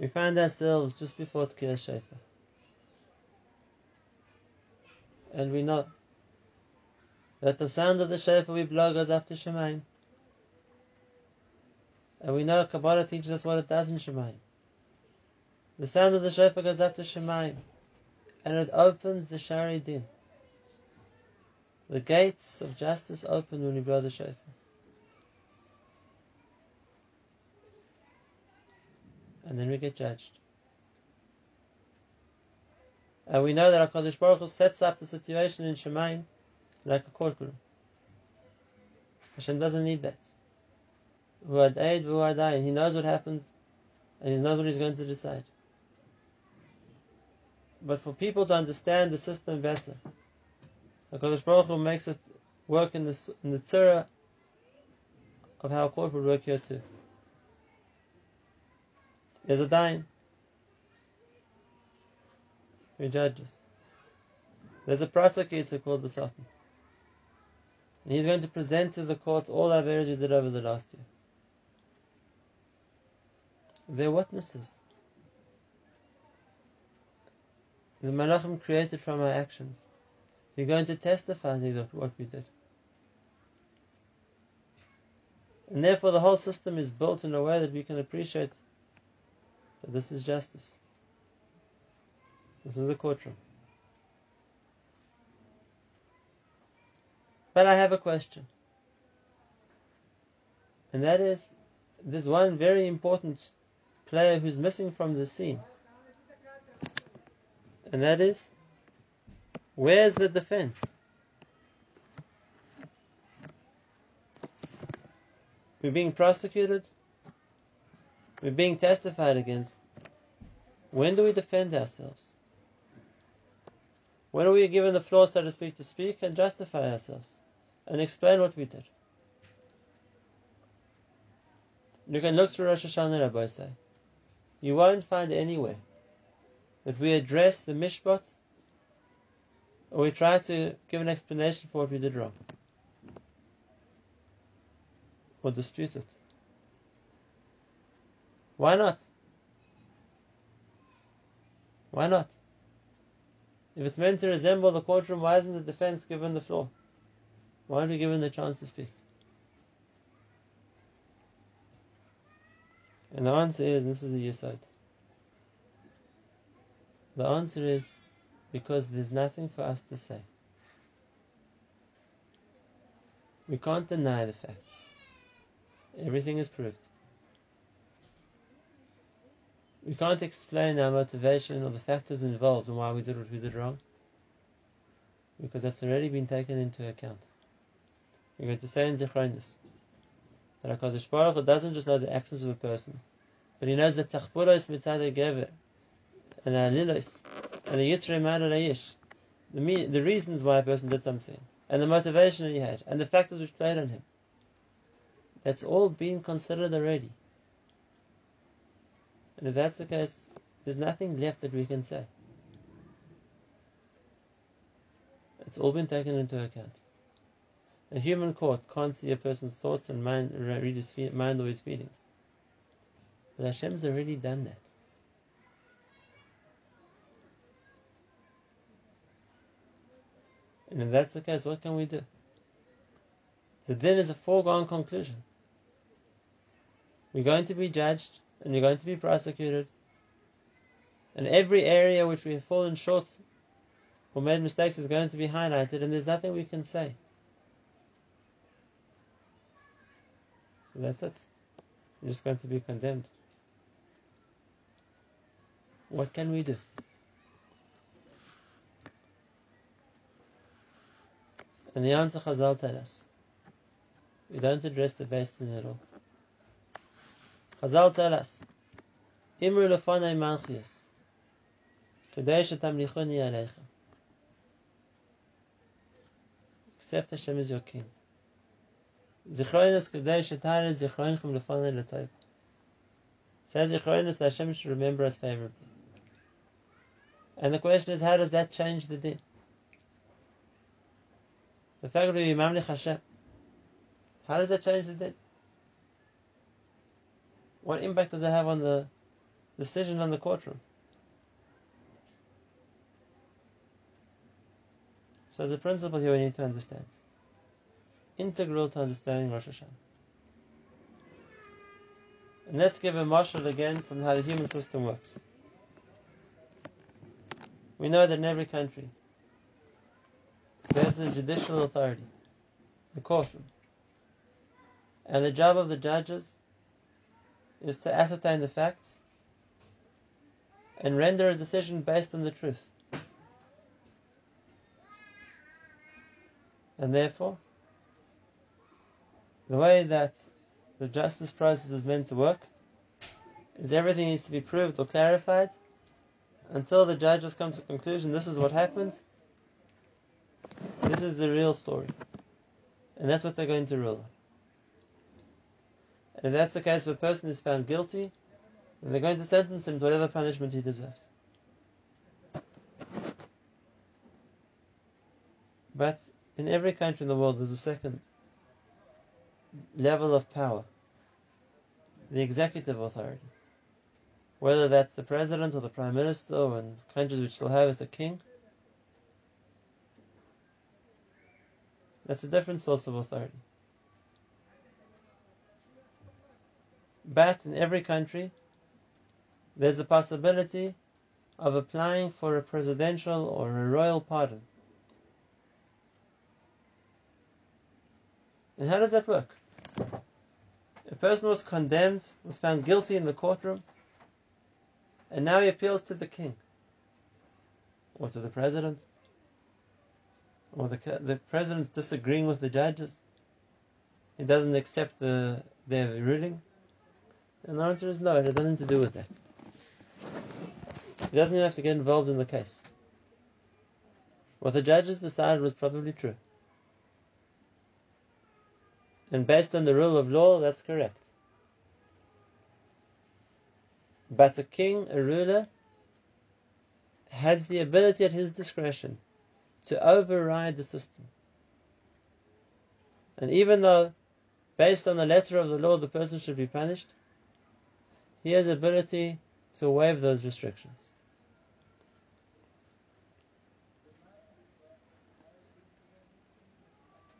We find ourselves just before Tkios Shofar. And we know that the sound of the shofar we blow goes up to Shamayim. And we know Kabbalah teaches us what it does in Shamayim. The sound of the shofar goes up to Shamayim, and it opens the Shari Din. The gates of justice open when we blow the shofar. And then we get judged. And we know that HaKadosh Baruch Hu sets up the situation in Shamayim like a courtroom. Hashem doesn't need that. He knows what happens, and he knows what he's going to decide. But for people to understand the system better, HaKadosh Baruch Hu makes it work in the tzera of how a court would work here too. There's a dayan who judges. There's a prosecutor called the Sultan, and he's going to present to the court all our errors we did over the last year. They're witnesses. The Malachim created from our actions. You're going to testify to what we did. And therefore the whole system is built in a way that we can appreciate that this is justice. This is a courtroom. But I have a question. And that is, there's one very important player who's missing from the scene. And that is, where's the defense? We're being prosecuted. We're being testified against. When do we defend ourselves? When are we given the floor, so to speak, to speak and justify ourselves and explain what we did? You can look through Rosh Hashanah, Rabbi say. You won't find anywhere that we address the Mishpat or we try to give an explanation for what we did wrong or dispute it. Why not? Why not? If it's meant to resemble the courtroom, why isn't the defense given the floor? Why aren't we given the chance to speak? And the answer is, and this is the yesod, the answer is because there's nothing for us to say. We can't deny the facts. Everything is proved. We can't explain our motivation or the factors involved in why we did what we did wrong, because that's already been taken into account. We're going to say in Zichronos that HaKadosh Baruch Hu doesn't just know the actions of a person, but He knows the tachburah, mitzadei gever, and the lilois, and the yitzreim analeish, the reasons why a person did something, and the motivation he had, and the factors which played on him. That's all been considered already. And if that's the case, there's nothing left that we can say. It's all been taken into account. A human court can't see a person's thoughts and mind, read his mind or his feelings. But Hashem's already done that. And if that's the case, what can we do? The din is a foregone conclusion. We're going to be judged, and you're going to be prosecuted. And every area which we have fallen short or made mistakes is going to be highlighted, and there's nothing we can say. So that's it. You're just going to be condemned. What can we do? And the answer Chazal tell us, we don't address the base thing at all. Chazal tell us, Imru lefanai malchius, Kedeshatamlichuni Alecha. Accept Hashem as your king. Zichronos Kedeshatare, Zichronchem lefanai l'toiv. Say Zichronos that Hashem should remember us favorably. And the question is, how does that change the din? The fact that we mamlich Hashem, how does that change the din? What impact does it have on the decision from the courtroom. So the principle here we need to understand. Integral to understanding Rosh Hashanah. And let's give a marshal again from how the human system works. We know that in every country there's the judicial authority, the courtroom. And the job of the judges is to ascertain the facts and render a decision based on the truth. And therefore, the way that the justice process is meant to work is everything needs to be proved or clarified until the judges come to the conclusion, this is what happened, this is the real story. And that's what they're going to rule. And if that's the case of a person who's found guilty, then they're going to sentence him to whatever punishment he deserves. But in every country in the world there's a second level of power, the executive authority, whether that's the president or the prime minister, or in countries which still have as a king. That's a different source of authority. But in every country there's the possibility of applying for a presidential or a royal pardon. And how does that work? A person was condemned, was found guilty in the courtroom, and now he appeals to the king, or to the president, or the president's disagreeing with the judges. He doesn't accept their ruling. And the answer is no, it has nothing to do with that. He doesn't even have to get involved in the case. What the judges decided was probably true. And based on the rule of law, that's correct. But a king, a ruler, has the ability at his discretion to override the system. And even though, based on the letter of the law, the person should be punished, he has the ability to waive those restrictions.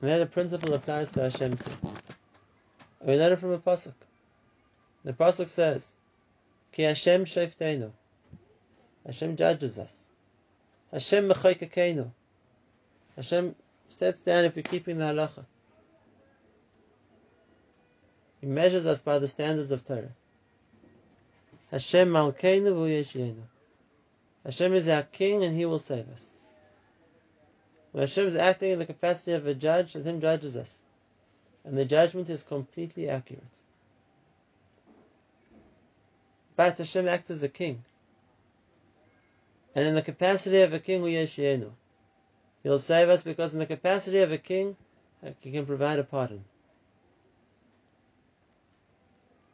And that principle applies to Hashem too. And we learn it from a Pasuk. The Pasuk says, Ki Hashem shayfteinu. Hashem judges us. Hashem mechoykakeinu. Hashem sets down if we're keeping the halacha. He measures us by the standards of Torah. Hashem malkeinu v'yeshienu. Hashem is our king and he will save us. When Hashem is acting in the capacity of a judge, then Him judges us. And the judgment is completely accurate. But Hashem acts as a king. And in the capacity of a king, He'll save us because in the capacity of a king, He can provide a pardon.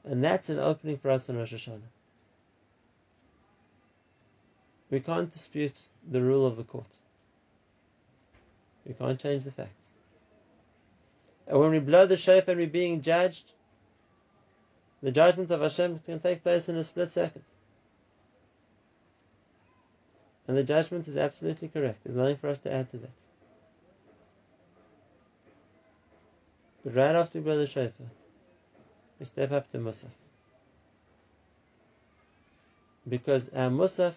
And that's an opening for us in Rosh Hashanah. We can't dispute the rule of the court. We can't change the facts. And when we blow the shofar and we're being judged, the judgment of Hashem can take place in a split second. And the judgment is absolutely correct. There's nothing for us to add to that. But right after we blow the shofar, we step up to Musaf. Because our Musaf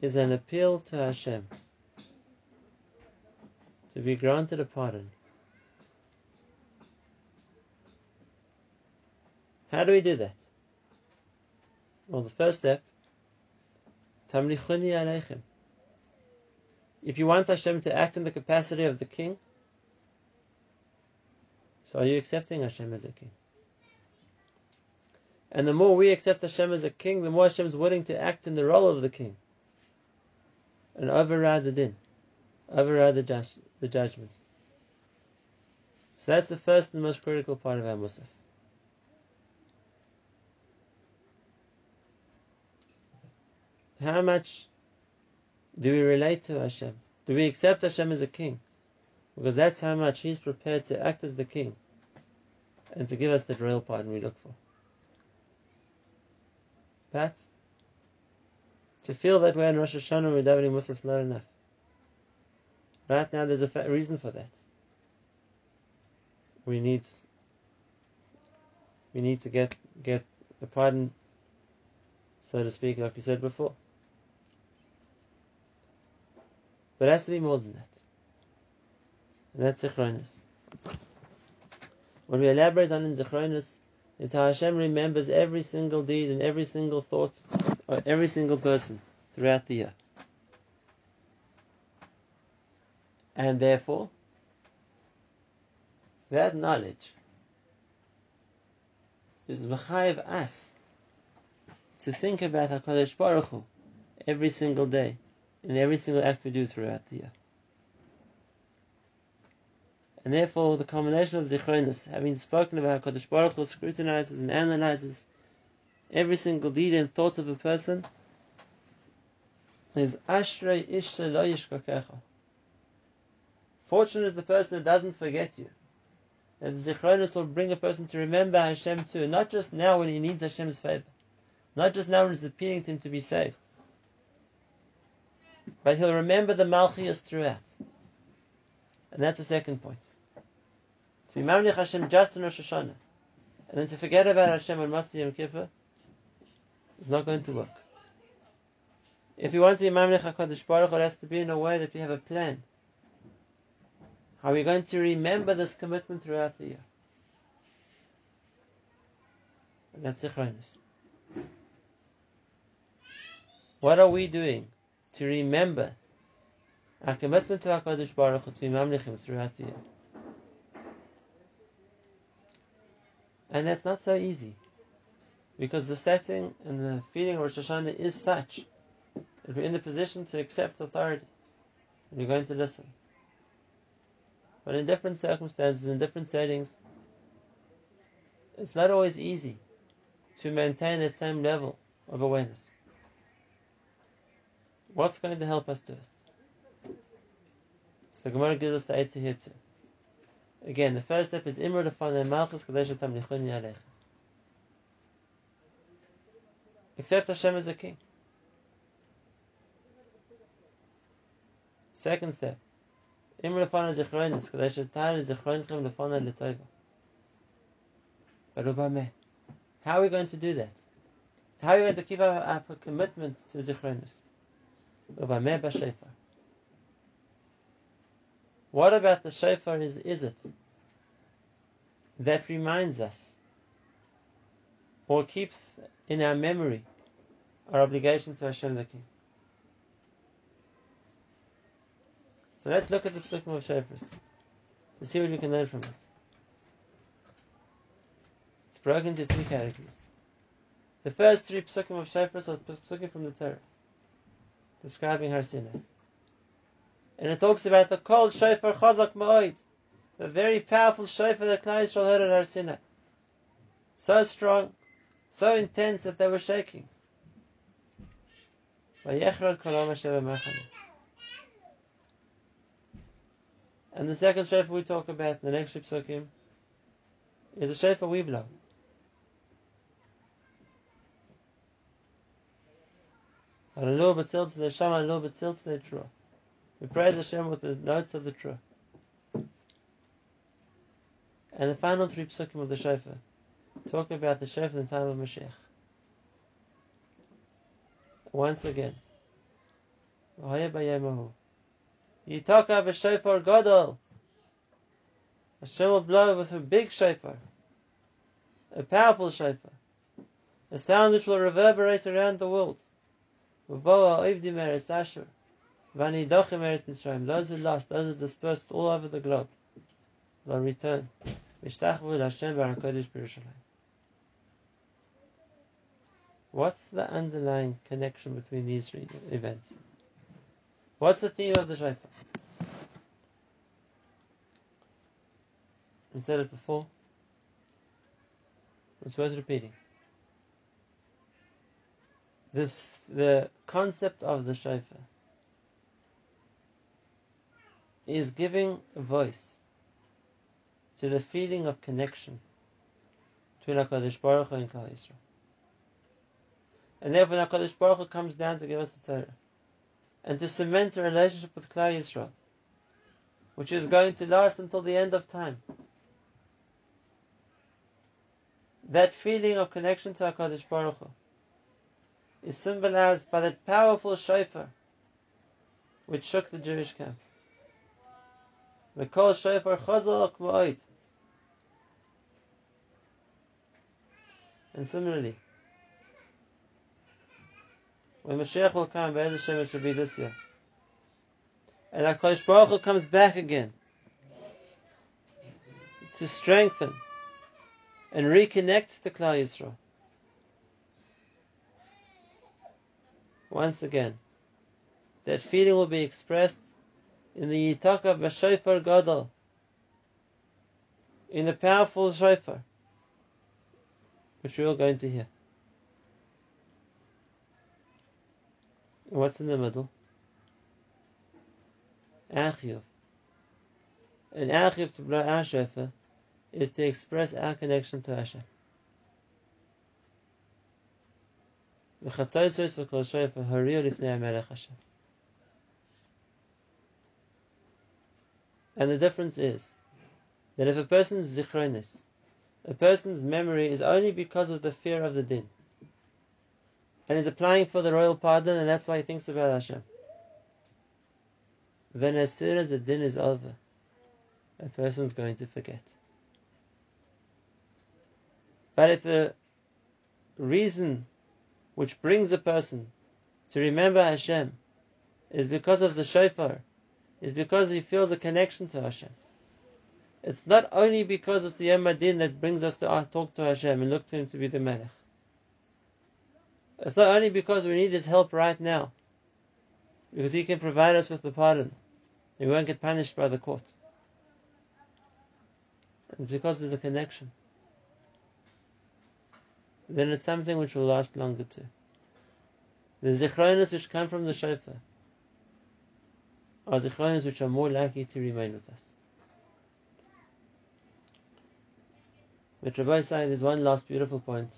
is an appeal to Hashem, to be granted a pardon. How do we do that? Well, the first step, Tamlichuni Alecha. If you want Hashem to act in the capacity of the king, so are you accepting Hashem as a king? And the more we accept Hashem as a king, the more Hashem is willing to act in the role of the king and override the din, override the judgment. So that's the first and most critical part of our Musaf. How much do we relate to Hashem? Do we accept Hashem as a king? Because that's how much He's prepared to act as the king and to give us that royal pardon we look for. But To feel that way on Rosh Hashanah we're davening Musaf is not enough. Right now there's a reason for that. We need to get a pardon, so to speak, like we said before. But it has to be more than that. And that's Zichronos. What we elaborate on in Zichronos is how Hashem remembers every single deed and every single thought of every single person throughout the year. And therefore, that knowledge is mechayev us to think about HaKadosh Baruch Hu every single day and every single act we do throughout the year. And therefore, the combination of Zichronos, having spoken about HaKadosh Baruch Hu, scrutinizes and analyzes every single deed and thought of a person, is Ashrei Ish Lo Yishkokecha. Fortunate is the person who doesn't forget you. That Zichronos will bring a person to remember Hashem too, not just now when he needs Hashem's favor, not just now when it's appealing to him to be saved, but he'll remember the Malchias throughout. And that's the second point. To be Mamlich Hashem just in Rosh Hashanah, and then to forget about Hashem on Matzah Yom Kippur, is not going to work. If you want to be Mamlich HaKadosh Baruch Hu, it has to be in a way that we have a plan. How are we going to remember this commitment throughout the year? And that's Zichronos. What are we doing to remember our commitment to HaKadosh Baruch Hu, to be Mamlichim throughout the year? And that's not so easy, because the setting and the feeling of Rosh Hashanah is such that we're in the position to accept authority and we're going to listen. But in different circumstances, in different settings, it's not always easy to maintain that same level of awareness. What's going to help us do it? So Gemara gives us the Eitzah here too. Again, the first step is Imrud Afan Malchus Kedeshatamlichuni Alecha. Accept Hashem as a king. Second step, Imrud Afan Zichronos Kedeshatare Zichronchem Lefana L'Tova. But oba meh. How are we going to do that? How are we going to keep our commitments to Zichronos? Oba meh b'shofar. What about the shofar is it that reminds us or keeps in our memory our obligation to Hashem the King? So let's look at the Pesukim of Shafirs to see what we can learn from it. It's broken into three categories. The first three Pesukim of Shafirs are Pesukim from the Torah, describing Har Sinai. And it talks about the cold shofar chazak ma'od, the very powerful shofar that Klal Yisrael heard at Har Sinai. So strong, so intense that they were shaking. And the second shofar we talk about in the next Pesukim is a shofar we blow. We praise Hashem with the notes of the teruah. And the final three Pesukim of the shofar talk about the shofar in the time of Mashiach. Once again, Yitaka b'shofar gadol. Hashem will blow with a big shofar, a powerful shofar, a sound which will reverberate around the world. Those who lost, those who dispersed all over the globe, they'll return. What's the underlying connection between these three events? What's the theme of the shofar? We said it before. It's worth repeating. The concept of the shofar is giving voice to the feeling of connection between HaKadosh Baruch Hu and Klal Yisrael. And therefore the HaKadosh Baruch Hu comes down to give us the Torah and to cement a relationship with Klal Yisrael, which is going to last until the end of time. That feeling of connection to HaKadosh Baruch Hu is symbolized by that powerful shofar which shook the Jewish camp. The Kol Shofar Chazal K'mo'od. And similarly, when Mashiach will come, Be'ez Hashem, it should be this year, and HaKadosh Baruch Hu comes back again to strengthen and reconnect to Klal Yisrael. Once again, that feeling will be expressed in the yitak of a shofar gadol, in the powerful shofar, which we are going to hear. And what's in the middle? Achiv. And Achiv, to blow our shofar, is to express our connection to Hashem. The Chatzos for Kol Shofar Hariyu Lifnei Melech Hashem. And the difference is that if a person's Zichronos, a person's memory is only because of the fear of the Din, and is applying for the royal pardon, and that's why he thinks about Hashem, then as soon as the Din is over, a person's going to forget. But if the reason which brings a person to remember Hashem is because of the shofar, is because he feels a connection to Hashem, it's not only because it's the Yom HaDin that brings us to talk to Hashem and look to Him to be the Melech. It's not only because we need His help right now, because He can provide us with the pardon and we won't get punished by the court. It's because there's a connection. Then it's something which will last longer too. The Zichronos which come from the shofar are Zichronos which are more likely to remain with us. But Rabbi Sai, there's one last beautiful point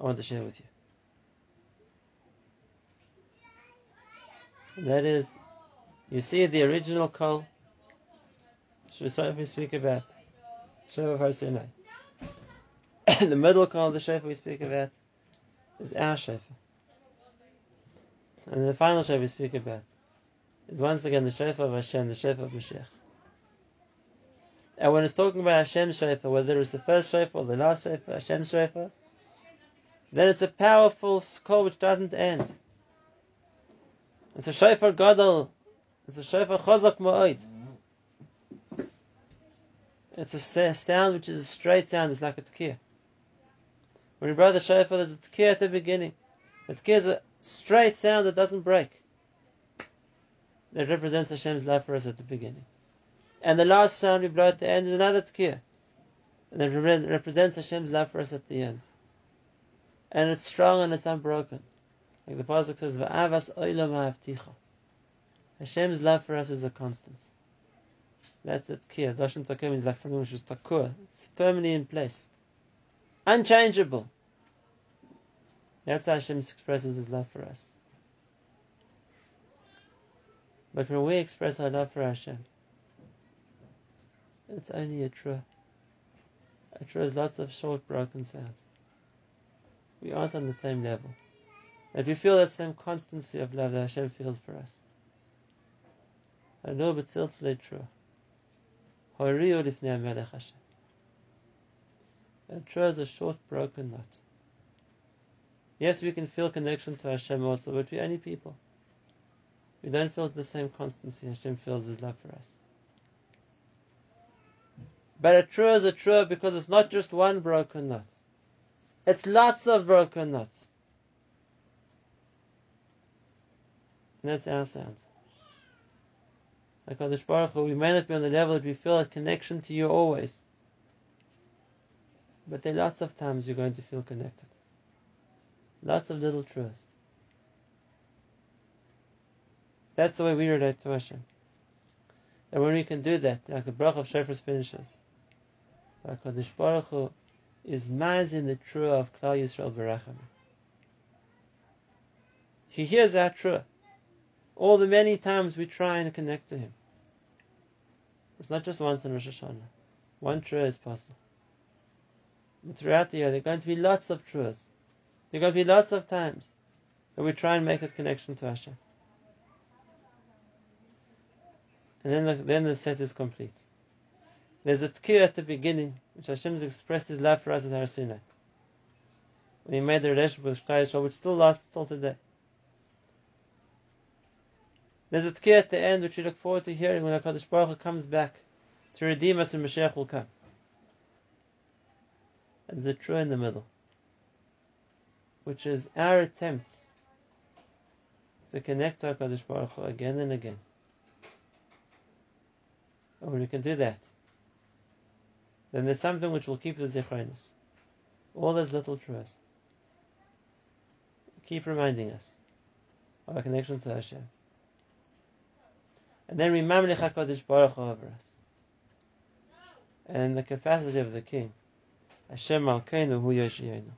I want to share with you. And that is, you see the original Kol, which we saw if we speak about, Shofar Har Sinai. The middle Kol, the Shofar we speak about, is our Shofar. And the final Shofar we speak about is once again the Shofar of Hashem, the Shofar of Mashiach. And when it's talking about Hashem's shofar, whether it's the first shofar or the last shofar, Hashem's shofar, then it's a powerful call which doesn't end. It's a shofar gadol. It's a shofar chazak ma'od. It's a sound which is a straight sound. It's like a tekiah. When you blow the shofar, there's a tekiah at the beginning. The tekiah is a straight sound that doesn't break. That represents Hashem's love for us at the beginning. And the last sound we blow at the end is another tekiah, and it represents Hashem's love for us at the end. And it's strong and it's unbroken. Like the Pasuk says, V'avas oila ma'avticha. Hashem's love for us is a constant. That's the tekiah. Dashan takum is like something which is takua. It's firmly in place. Unchangeable. That's how Hashem expresses His love for us. But when we express our love for Hashem, it's only a teruah. A teruah is lots of short, broken sounds. We aren't on the same level. But we feel that same constancy of love that Hashem feels for us. A little bit siltzle teruah. Horiyu lifnei Melech Hashem. A teruah is a short, broken note. Yes, we can feel connection to Hashem also, but we're only people. We don't feel the same constancy Hashem feels His love for us. But a teruah because it's not just one broken note. It's lots of broken notes. And that's our sound. Like HaKadosh Baruch Hu, we may not be on the level that we feel a connection to You always. But there are lots of times you're going to feel connected. Lots of little teruahs. That's the way we relate to Hashem. And when we can do that, like the bracha of Shafirs finishes, HaKadosh Baruch Hu is ma'azin the teruah of Klal Yisrael Baracham. He hears our teruah. All the many times we try and connect to Him. It's not just once in Rosh Hashanah. One teruah is possible. And throughout the year, there are going to be lots of teruahs. There are going to be lots of times that we try and make a connection to Hashem. And then the set is complete. There's a tekiah at the beginning, which Hashem has expressed His love for us at Har Sinai. When He made the relationship with Klal Yisrael, which still lasts till today. There's a tekiah at the end, which we look forward to hearing when HaKadosh Baruch Hu comes back to redeem us when Mashiach will come. And there's a teruah in the middle, which is our attempts to connect to HaKadosh Baruch Hu again and again. And when we can do that, then there's something which will keep the Zichronos. All those little teruahs keep reminding us of our connection to Hashem. And then we mamlech HaKadosh Baruch Hu over us. And in the capacity of the King, Hashem Malkeinu Hu Yoshienu.